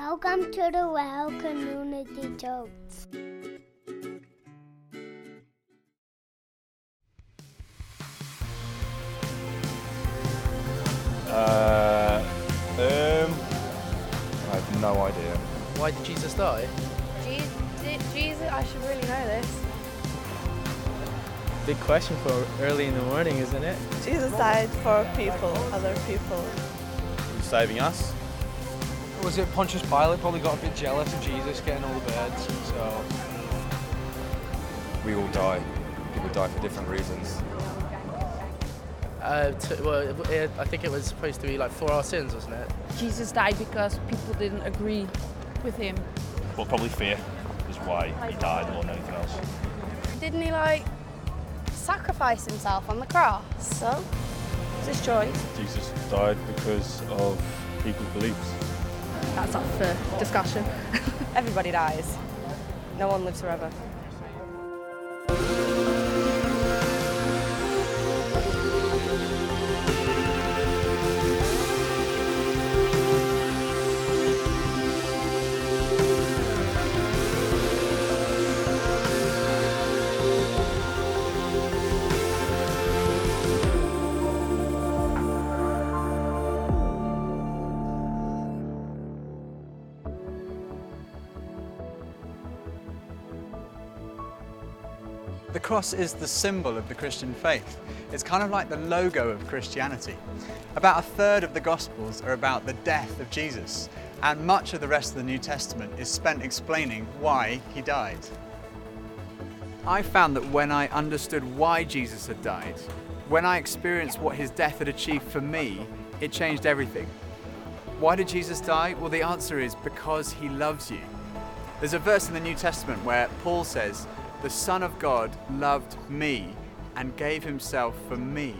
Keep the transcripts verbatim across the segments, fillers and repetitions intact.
Welcome to the Well Community Toads. Uh, um, I have no idea. Why did Jesus die? Jesus, Jesus, I should really know this. Big question for early in the morning, isn't it? Jesus died for people, other people. He's saving us. Was it Pontius Pilate probably got a bit jealous of Jesus getting all the birds, so... We all die. People die for different reasons. Uh, t- well, it, I think it was supposed to be like for our sins, wasn't it? Jesus died because people didn't agree with him. Well, probably fear was why he died more than anything else. Didn't he, like, sacrifice himself on the cross? So, it's his choice. Jesus died because of people's beliefs. That's up for discussion. Everybody dies. No one lives forever. The cross is the symbol of the Christian faith. It's kind of like the logo of Christianity. About a third of the Gospels are about the death of Jesus, and much of the rest of the New Testament is spent explaining why he died. I found that when I understood why Jesus had died, when I experienced what his death had achieved for me, it changed everything. Why did Jesus die? Well, the answer is because he loves you. There's a verse in the New Testament where Paul says, "The Son of God loved me and gave himself for me."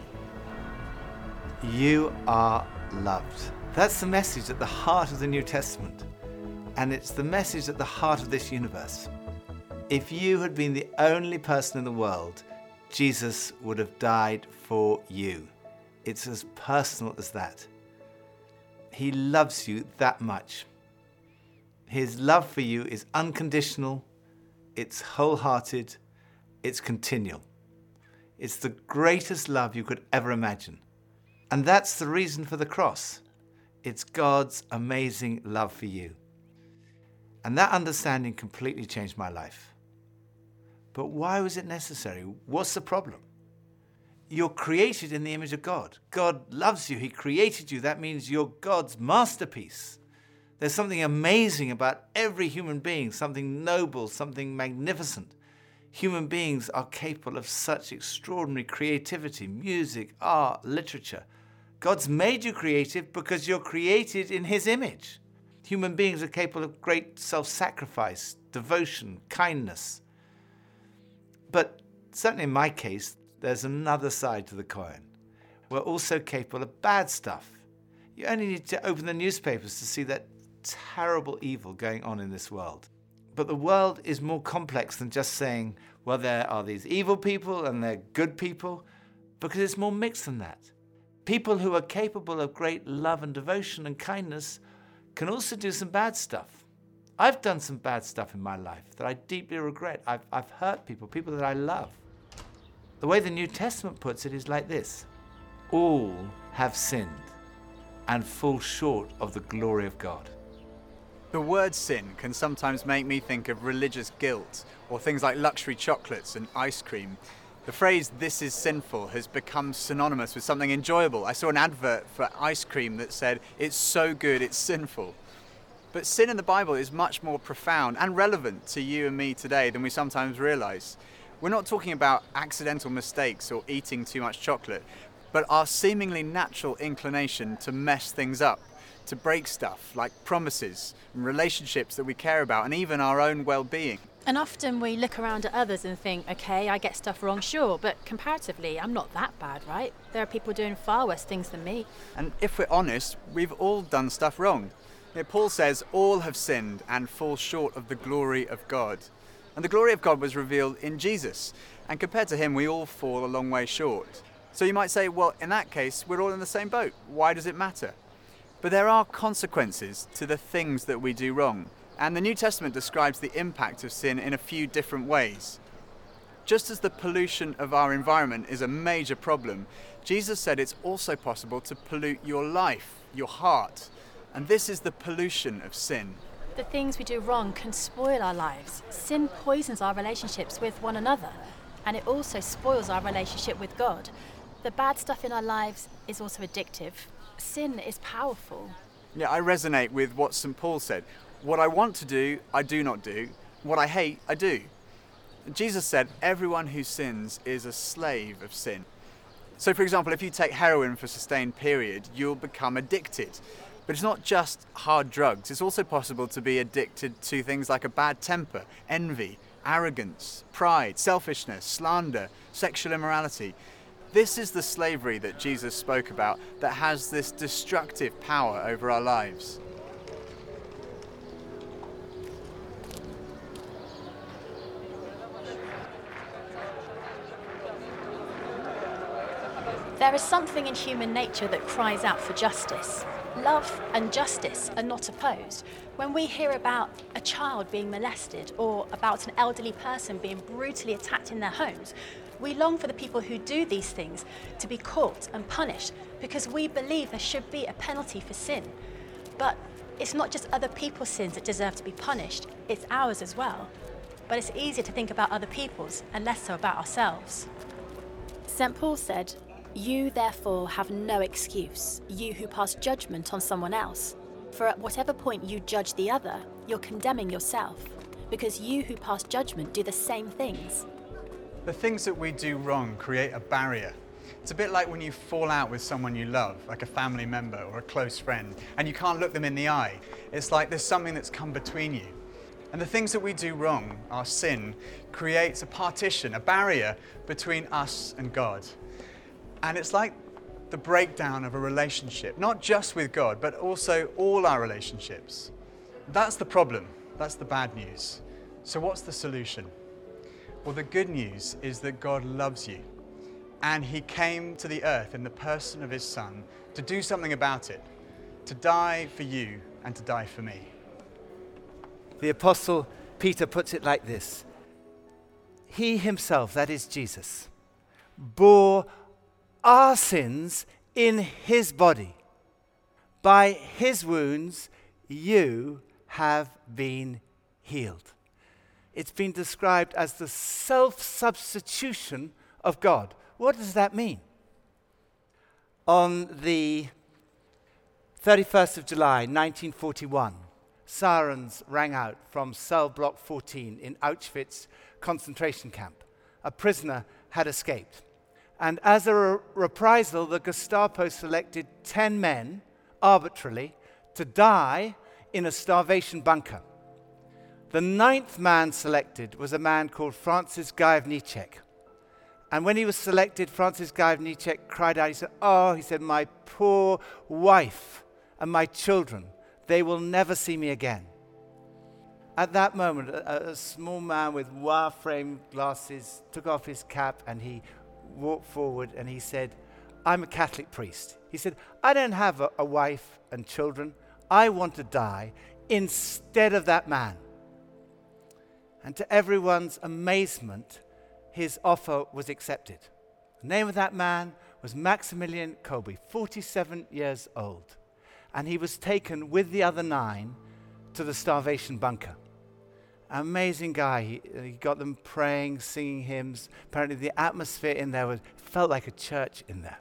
You are loved. That's the message at the heart of the New Testament. And it's the message at the heart of this universe. If you had been the only person in the world, Jesus would have died for you. It's as personal as that. He loves you that much. His love for you is unconditional. It's wholehearted, it's continual. It's the greatest love you could ever imagine. And that's the reason for the cross. It's God's amazing love for you. And that understanding completely changed my life. But why was it necessary? What's the problem? You're created in the image of God. God loves you, he created you. That means you're God's masterpiece. There's something amazing about every human being, something noble, something magnificent. Human beings are capable of such extraordinary creativity, music, art, literature. God's made you creative because you're created in his image. Human beings are capable of great self-sacrifice, devotion, kindness. But certainly in my case, there's another side to the coin. We're also capable of bad stuff. You only need to open the newspapers to see that terrible evil going on in this world. But the world is more complex than just saying, well, there are these evil people and they're good people, because it's more mixed than that. People who are capable of great love and devotion and kindness can also do some bad stuff. I've done some bad stuff in my life that I deeply regret. I've, I've hurt people, people that I love. The way the New Testament puts it is like this: all have sinned and fall short of the glory of God. The word sin can sometimes make me think of religious guilt or things like luxury chocolates and ice cream. The phrase "this is sinful" has become synonymous with something enjoyable. I saw an advert for ice cream that said, "It's so good, it's sinful." But sin in the Bible is much more profound and relevant to you and me today than we sometimes realize. We're not talking about accidental mistakes or eating too much chocolate, but our seemingly natural inclination to mess things up, to break stuff like promises and relationships that we care about, and even our own well-being. And often we look around at others and think, okay, I get stuff wrong, sure, but comparatively, I'm not that bad, right? There are people doing far worse things than me. And if we're honest, we've all done stuff wrong. Here, Paul says, all have sinned and fall short of the glory of God. And the glory of God was revealed in Jesus. And compared to him, we all fall a long way short. So you might say, well, in that case, we're all in the same boat. Why does it matter? But there are consequences to the things that we do wrong, and the New Testament describes the impact of sin in a few different ways. Just as the pollution of our environment is a major problem, Jesus said it's also possible to pollute your life, your heart, and this is the pollution of sin. The things we do wrong can spoil our lives. Sin poisons our relationships with one another, and it also spoils our relationship with God. The bad stuff in our lives is also addictive. Sin is powerful. Yeah, I resonate with what Saint Paul said. What I want to do, I do not do. What I hate, I do. Jesus said, everyone who sins is a slave of sin. So for example, if you take heroin for a sustained period, you'll become addicted. But it's not just hard drugs. It's also possible to be addicted to things like a bad temper, envy, arrogance, pride, selfishness, slander, sexual immorality. This is the slavery that Jesus spoke about that has this destructive power over our lives. There is something in human nature that cries out for justice. Love and justice are not opposed. When we hear about a child being molested or about an elderly person being brutally attacked in their homes, we long for the people who do these things to be caught and punished because we believe there should be a penalty for sin. But it's not just other people's sins that deserve to be punished, it's ours as well. But it's easier to think about other people's and less so about ourselves. Saint Paul said, "You therefore have no excuse, you who pass judgment on someone else. For at whatever point you judge the other, you're condemning yourself, because you who pass judgment do the same things." The things that we do wrong create a barrier. It's a bit like when you fall out with someone you love, like a family member or a close friend, and you can't look them in the eye. It's like there's something that's come between you. And the things that we do wrong, our sin, creates a partition, a barrier between us and God. And it's like the breakdown of a relationship, not just with God, but also all our relationships. That's the problem. That's the bad news. So what's the solution? Well, the good news is that God loves you, and he came to the earth in the person of his son to do something about it, to die for you and to die for me. The Apostle Peter puts it like this: he himself, that is Jesus, bore our sins in his body. By his wounds, you have been healed. It's been described as the self-substitution of God. What does that mean? On the thirty-first of July, nineteen forty-one, sirens rang out from cell block fourteen in Auschwitz concentration camp. A prisoner had escaped. And as a re- reprisal, the Gestapo selected ten men, arbitrarily, to die in a starvation bunker. The ninth man selected was a man called Franciszek Gajowniczek. And when he was selected, Franciszek Gajowniczek cried out, he said, "Oh," he said, "my poor wife and my children, they will never see me again." At that moment, a, a small man with wire-frame glasses took off his cap and he walked forward and he said, "I'm a Catholic priest." He said, "I don't have a, a wife and children. I want to die instead of that man." And to everyone's amazement, his offer was accepted. The name of that man was Maximilian Kolbe, forty-seven years old. And he was taken with the other nine to the starvation bunker. Amazing guy. He, he got them praying, singing hymns. Apparently the atmosphere in there was, felt like a church in there.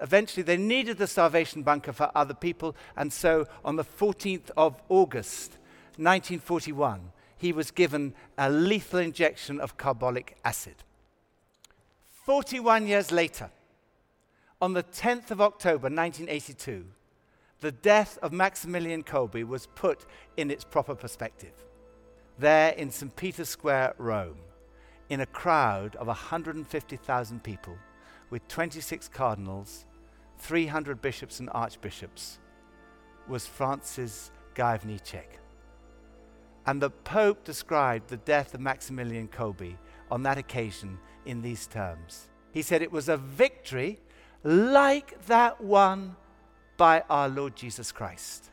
Eventually they needed the starvation bunker for other people. And so on the fourteenth of August, nineteen forty-one, he was given a lethal injection of carbolic acid. forty-one years later, on the tenth of October, nineteen eighty-two, the death of Maximilian Kolbe was put in its proper perspective. There in Saint Peter's Square, Rome, in a crowd of one hundred fifty thousand people with twenty-six cardinals, three hundred bishops and archbishops, was Franciszek Gajowniczek. And the Pope described the death of Maximilian Kolbe on that occasion in these terms. He said it was a victory like that one by our Lord Jesus Christ.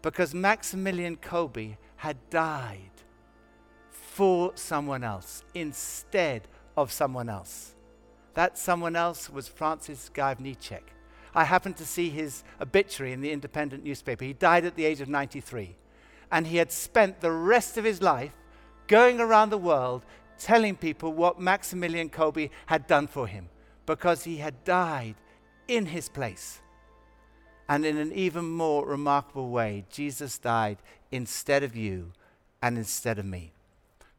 Because Maximilian Kolbe had died for someone else, instead of someone else. That someone else was Franciszek Gajowniczek. I happened to see his obituary in the Independent newspaper. He died at the age of ninety-three. And he had spent the rest of his life going around the world telling people what Maximilian Kolbe had done for him, because he had died in his place. And in an even more remarkable way, Jesus died instead of you and instead of me.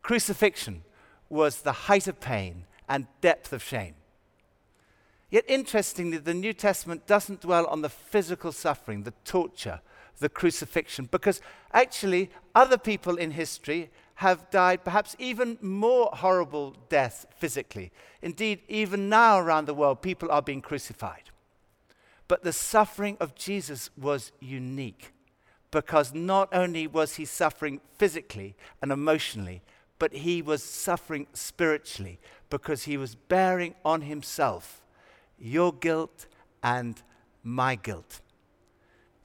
Crucifixion was the height of pain and depth of shame. Yet interestingly, the New Testament doesn't dwell on the physical suffering, the torture, the crucifixion, because actually other people in history have died perhaps even more horrible deaths physically. Indeed, even now around the world, people are being crucified. But the suffering of Jesus was unique, because not only was he suffering physically and emotionally, but he was suffering spiritually, because he was bearing on himself your guilt and my guilt.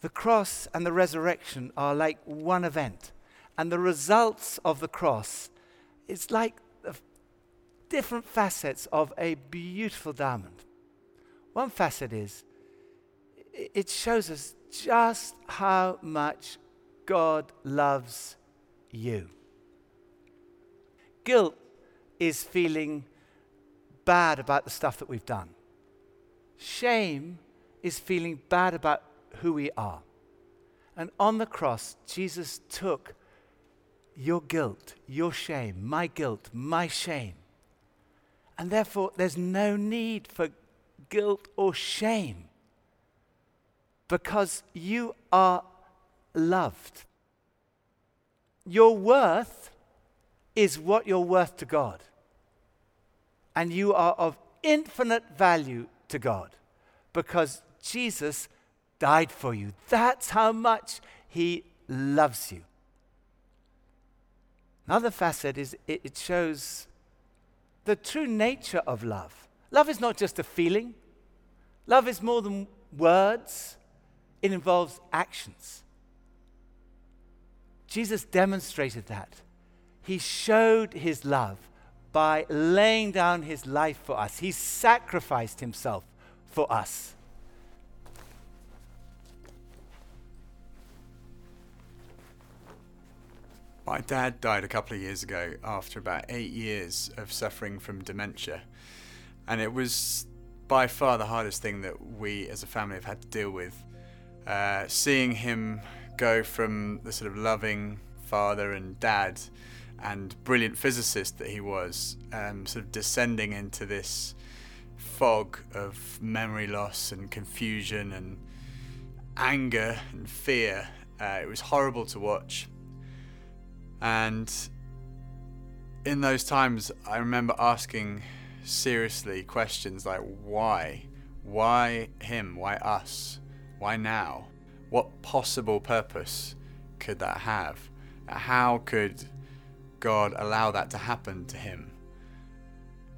The cross and the resurrection are like one event, and the results of the cross is like the different facets of a beautiful diamond. One facet is, it shows us just how much God loves you. Guilt is feeling bad about the stuff that we've done. Shame is feeling bad about who we are. And on the cross, Jesus took your guilt, your shame, my guilt, my shame. And therefore, there's no need for guilt or shame, because you are loved. Your worth is what you're worth to God. And you are of infinite value to God, because Jesus died for you. That's how much he loves you. Another facet is it, it shows the true nature of love. Love is not just a feeling. Love is more than words. It involves actions. Jesus demonstrated that. He showed his love by laying down his life for us. He sacrificed himself for us. My dad died a couple of years ago after about eight years of suffering from dementia. And it was by far the hardest thing that we as a family have had to deal with. Uh, seeing him go from the sort of loving father and dad and brilliant physicist that he was, um, sort of descending into this fog of memory loss and confusion and anger and fear. Uh, it was horrible to watch. And in those times, I remember asking seriously questions like, why? Why him? Why us? Why now? What possible purpose could that have? How could God allow that to happen to him?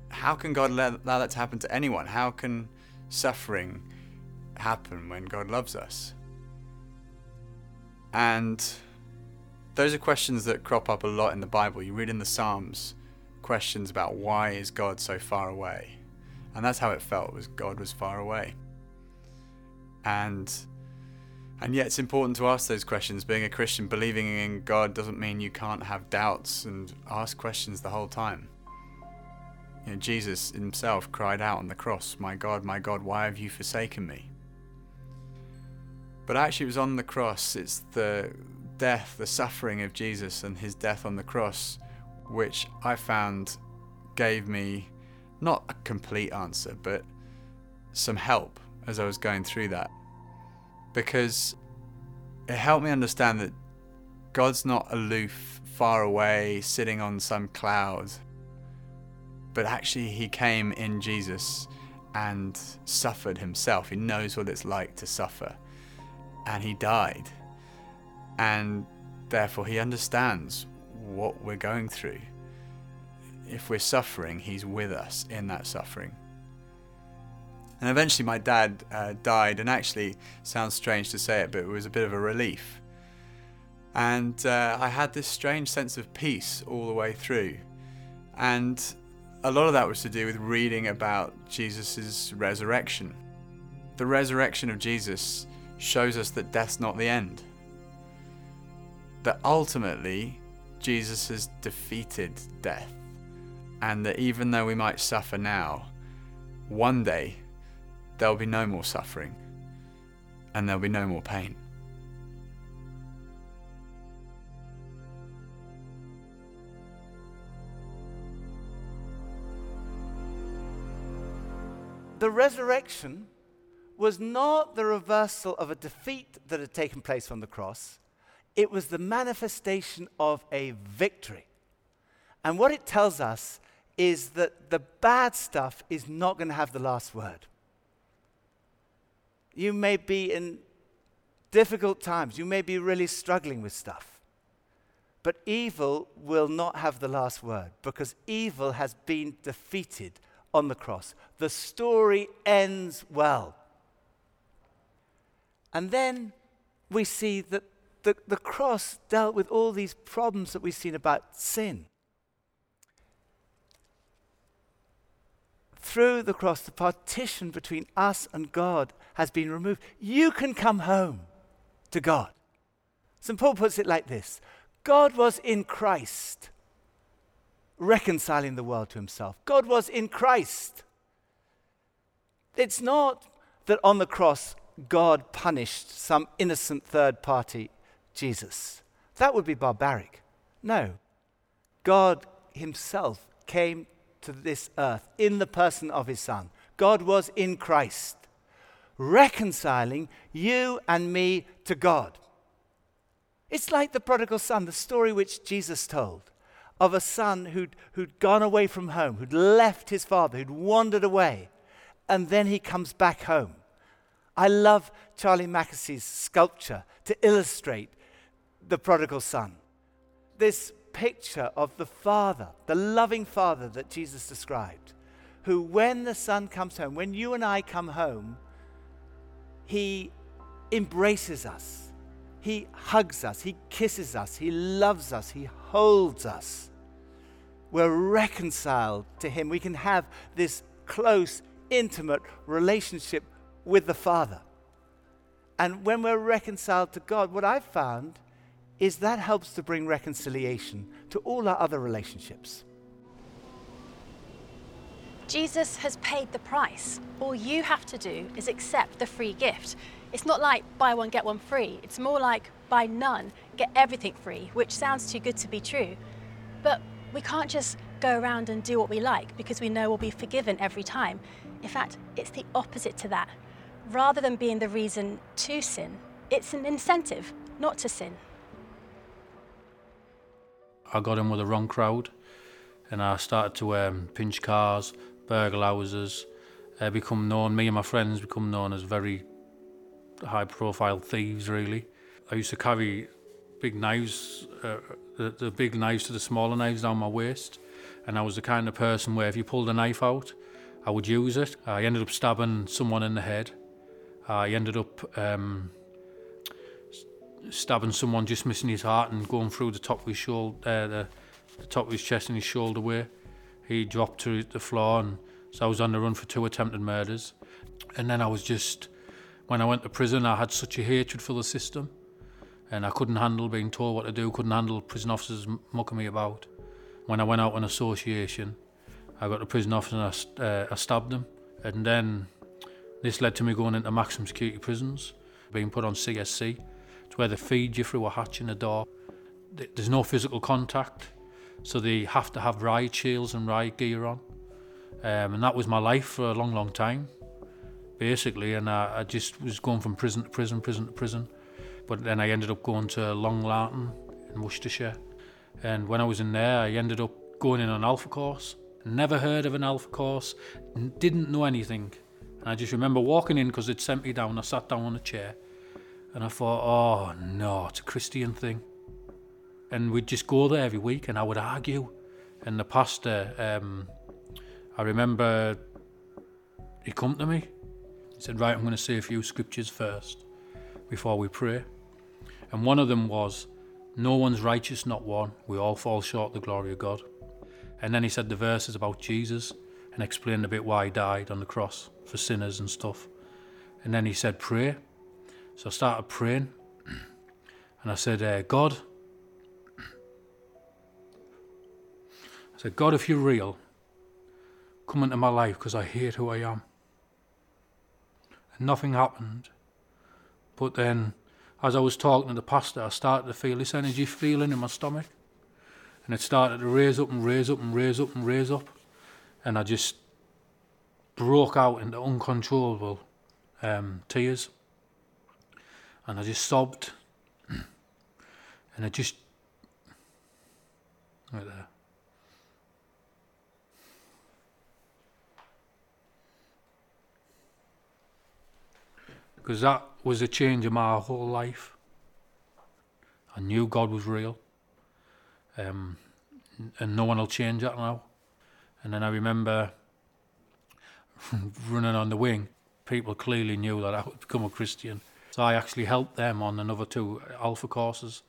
How can God allow that to happen to anyone? How can suffering happen when God loves us? And those are questions that crop up a lot in the Bible. You read in the Psalms questions about why is God so far away? And that's how it felt, was God was far away. And and yet it's important to ask those questions. Being a Christian, believing in God doesn't mean you can't have doubts and ask questions the whole time. You know, Jesus himself cried out on the cross, "My God, my God, why have you forsaken me?" But actually it was on the cross, it's the death, the suffering of Jesus and his death on the cross, which I found gave me not a complete answer, but some help as I was going through that. Because it helped me understand that God's not aloof, far away, sitting on some cloud, but actually he came in Jesus and suffered himself. He knows what it's like to suffer, and he died, and therefore he understands what we're going through. If we're suffering, he's with us in that suffering. And eventually my dad uh, died, and actually, sounds strange to say it, but it was a bit of a relief. And uh, I had this strange sense of peace all the way through. And a lot of that was to do with reading about Jesus's resurrection. The resurrection of Jesus shows us that death's not the end. That ultimately, Jesus has defeated death. And that even though we might suffer now, one day there'll be no more suffering and there'll be no more pain. The resurrection was not the reversal of a defeat that had taken place on the cross. It was the manifestation of a victory. And what it tells us is that the bad stuff is not going to have the last word. You may be in difficult times. You may be really struggling with stuff. But evil will not have the last word, because evil has been defeated on the cross. The story ends well. And then we see that the, the cross dealt with all these problems that we've seen about sin. Through the cross, the partition between us and God has been removed. You can come home to God. Saint Paul puts it like this: God was in Christ, reconciling the world to himself. God was in Christ. It's not that on the cross, God punished some innocent third party, Jesus. That would be barbaric. No. God himself came to this earth in the person of his Son. God was in Christ, reconciling you and me to God. It's like the prodigal son, the story which Jesus told of a son who'd, who'd gone away from home, who'd left his father, who'd wandered away, and then he comes back home. I love Charlie Mackessy's sculpture to illustrate the prodigal son. This picture of the father, the loving father that Jesus described, who when the son comes home, when you and I come home, he embraces us, he hugs us, he kisses us, he loves us, he holds us. We're reconciled to him. We can have this close, intimate relationship with the Father. And when we're reconciled to God, what I've found is that helps to bring reconciliation to all our other relationships. Jesus has paid the price. All you have to do is accept the free gift. It's not like buy one, get one free. It's more like buy none, get everything free, which sounds too good to be true. But we can't just go around and do what we like because we know we'll be forgiven every time. In fact, it's the opposite to that. Rather than being the reason to sin, it's an incentive not to sin. I got in with the wrong crowd and I started to um, pinch cars, burgle houses, uh, become known, me and my friends become known as very high profile thieves really. I used to carry big knives, uh, the, the big knives to the smaller knives down my waist, and I was the kind of person where if you pulled a knife out, I would use it. I ended up stabbing someone in the head. I ended up um, stabbing someone, just missing his heart and going through the top of his shoulder, uh, the, the top of his chest and his shoulder way. He dropped to the floor, and so I was on the run for two attempted murders. And then I was just, when I went to prison, I had such a hatred for the system, and I couldn't handle being told what to do, couldn't handle prison officers mucking me about. When I went out on association, I got to prison officer and I, uh, I stabbed him. And then this led to me going into maximum security prisons, being put on C S C. It's where they feed you through a hatch in a door. There's no physical contact, so they have to have riot shields and riot gear on. Um, and that was my life for a long, long time, basically. And I, I just was going from prison to prison, prison to prison. But then I ended up going to Long Lartin in Worcestershire. And when I was in there, I ended up going in an alpha course. Never heard of an alpha course, didn't know anything. And I just remember walking in because they'd sent me down. I sat down on a chair. And I thought, oh no, it's a Christian thing. And we'd just go there every week and I would argue. And the pastor, um, I remember he come to me He said, right, I'm going to say a few scriptures first before we pray. And one of them was, no one's righteous, not one. We all fall short of the glory of God. And then he said the verses about Jesus and explained a bit why he died on the cross for sinners and stuff. And then he said, pray. So I started praying. And I said, uh, God, I said, God, if you're real, come into my life because I hate who I am. And nothing happened. But then, as I was talking to the pastor, I started to feel this energy feeling in my stomach. And it started to raise up and raise up and raise up and raise up. And I just broke out into uncontrollable um, tears. And I just sobbed. And I just, right there. Because that was a change in my whole life. I knew God was real. Um, and no one will change that now. And then I remember running on the wing. People clearly knew that I would become a Christian. So I actually helped them on another two Alpha courses.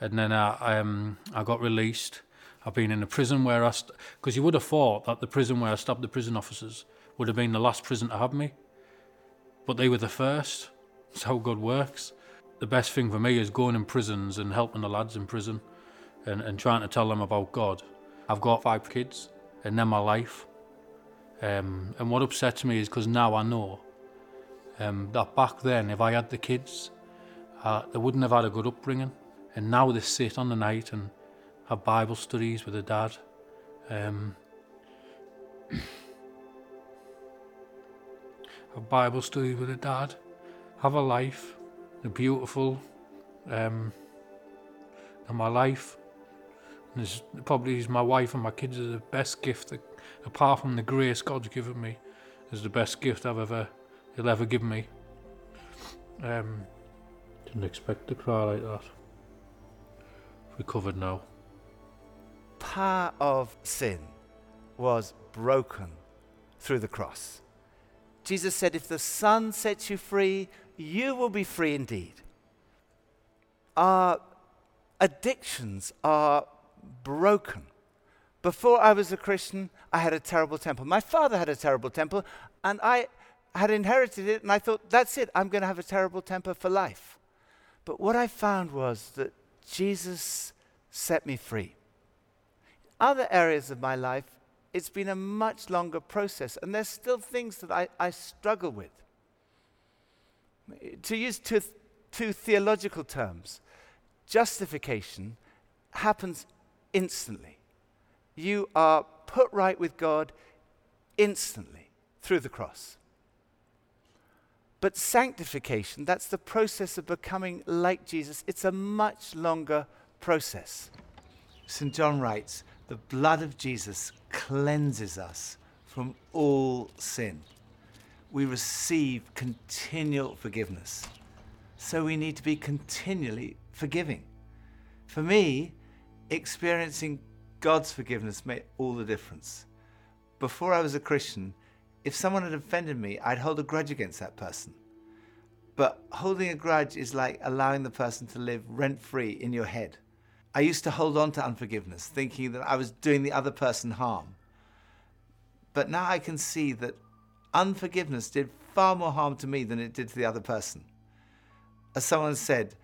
And then I, um, I got released. I've been in a prison where I... Because you would have thought that the prison where I stabbed the prison officers would have been the last prison to have me. But they were the first. That's how God works. The best thing for me is going in prisons and helping the lads in prison and, and trying to tell them about God. I've got five kids and they're my life. Um, and what upsets me is because now I know um, that back then, if I had the kids, uh, they wouldn't have had a good upbringing. And now they sit on the night and have Bible studies with their dad. Um, have Bible studies with their dad. Have a life. They're beautiful. Um, they're my life. And it's probably my wife and my kids are the best gift, that, apart from the grace God's given me, is the best gift I've ever, He'll ever give me. Um, didn't expect to cry like that. Recovered now. Power of sin was broken through the cross. Jesus said, if the Son sets you free, you will be free indeed. Our addictions are broken. Before I was a Christian, I had a terrible temper. My father had a terrible temper, and I had inherited it, and I thought, that's it, I'm going to have a terrible temper for life. But what I found was that Jesus set me free. In other areas of my life, it's been a much longer process, and there's still things that I, I struggle with. To use two, two theological terms, justification happens instantly. You are put right with God instantly through the cross. But sanctification, that's the process of becoming like Jesus. It's a much longer process. Saint John writes, the blood of Jesus cleanses us from all sin. We receive continual forgiveness. So we need to be continually forgiving. For me, experiencing God's forgiveness made all the difference. Before I was a Christian, if someone had offended me, I'd hold a grudge against that person. But holding a grudge is like allowing the person to live rent-free in your head. I used to hold on to unforgiveness, thinking that I was doing the other person harm. But now I can see that unforgiveness did far more harm to me than it did to the other person. As someone said,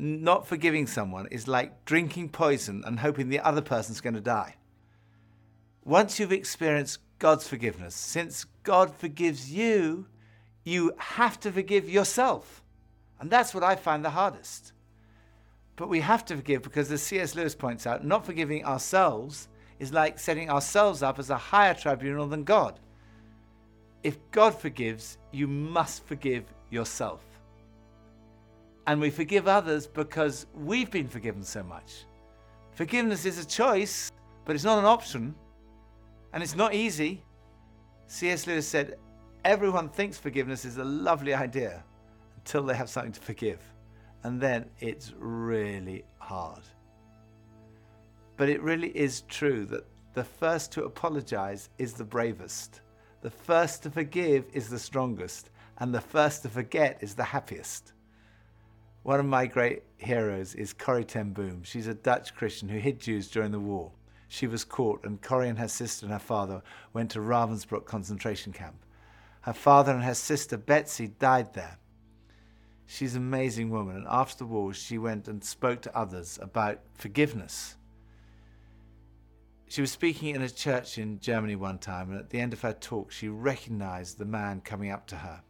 not forgiving someone is like drinking poison and hoping the other person's going to die. Once you've experienced God's forgiveness, since God forgives you, you have to forgive yourself. And that's what I find the hardest. But we have to forgive because, as C S Lewis points out, not forgiving ourselves is like setting ourselves up as a higher tribunal than God. If God forgives, you must forgive yourself. And we forgive others because we've been forgiven so much. Forgiveness is a choice, but it's not an option. And it's not easy. C S Lewis said, everyone thinks forgiveness is a lovely idea until they have something to forgive. And then it's really hard. But it really is true that the first to apologize is the bravest. The first to forgive is the strongest. and the first to forget is the happiest. One of my great heroes is Corrie ten Boom. She's a Dutch Christian who hid Jews during the war. She was caught, and Corrie and her sister and her father went to Ravensbrück concentration camp. Her father and her sister Betsy died there. She's an amazing woman, and after the war she went and spoke to others about forgiveness. She was speaking in a church in Germany one time, and at the end of her talk she recognized the man coming up to her,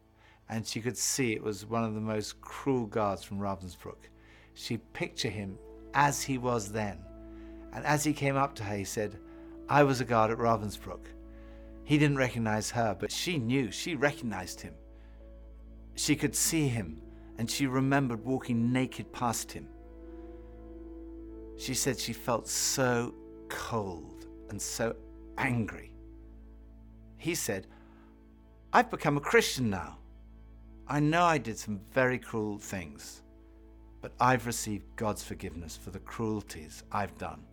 and she could see it was one of the most cruel guards from Ravensbrück. She pictured him as he was then, and as he came up to her he said, "I was a guard at Ravensbrück." He didn't recognize her, but she knew, she recognized him. She could see him, and she remembered walking naked past him. She said she felt so cold and so angry. He said, "I've become a Christian now. I know I did some very cruel things, but I've received God's forgiveness for the cruelties I've done.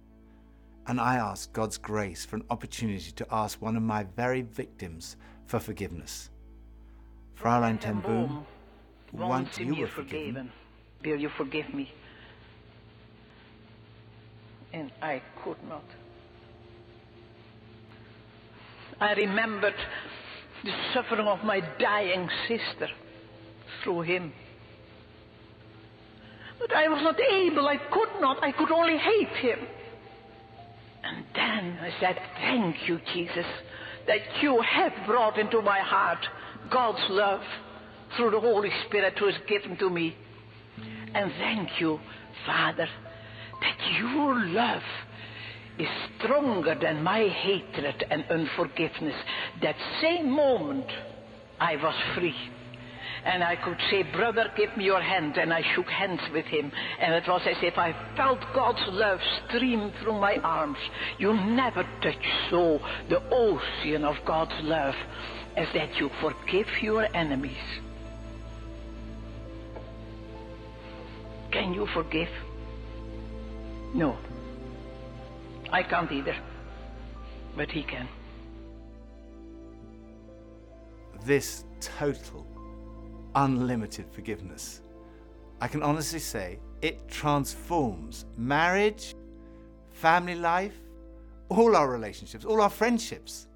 And I ask God's grace for an opportunity to ask one of my very victims for forgiveness. Fräulein ten Boom, once you were forgiven, will you forgive me?" And I could not. I remembered the suffering of my dying sister through him. But I was not able, I could not, I could only hate him. And then I said, "Thank you, Jesus, that you have brought into my heart God's love through the Holy Spirit who is given to me. And thank you, Father, that your love is stronger than my hatred and unforgiveness." That same moment, I was free. And I could say, "Brother, give me your hand." And I shook hands with him. And it was as if I felt God's love stream through my arms. You never touch so the ocean of God's love as that you forgive your enemies. Can you forgive? No. I can't either. But he can. This total, unlimited forgiveness, I can honestly say, it transforms marriage, family life, all our relationships, all our friendships.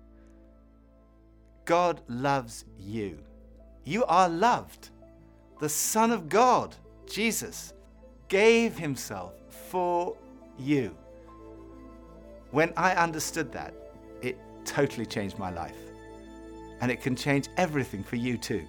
God loves you. You are loved. The Son of God, Jesus, gave himself for you. When I understood that, it totally changed my life. And it can change everything for you too.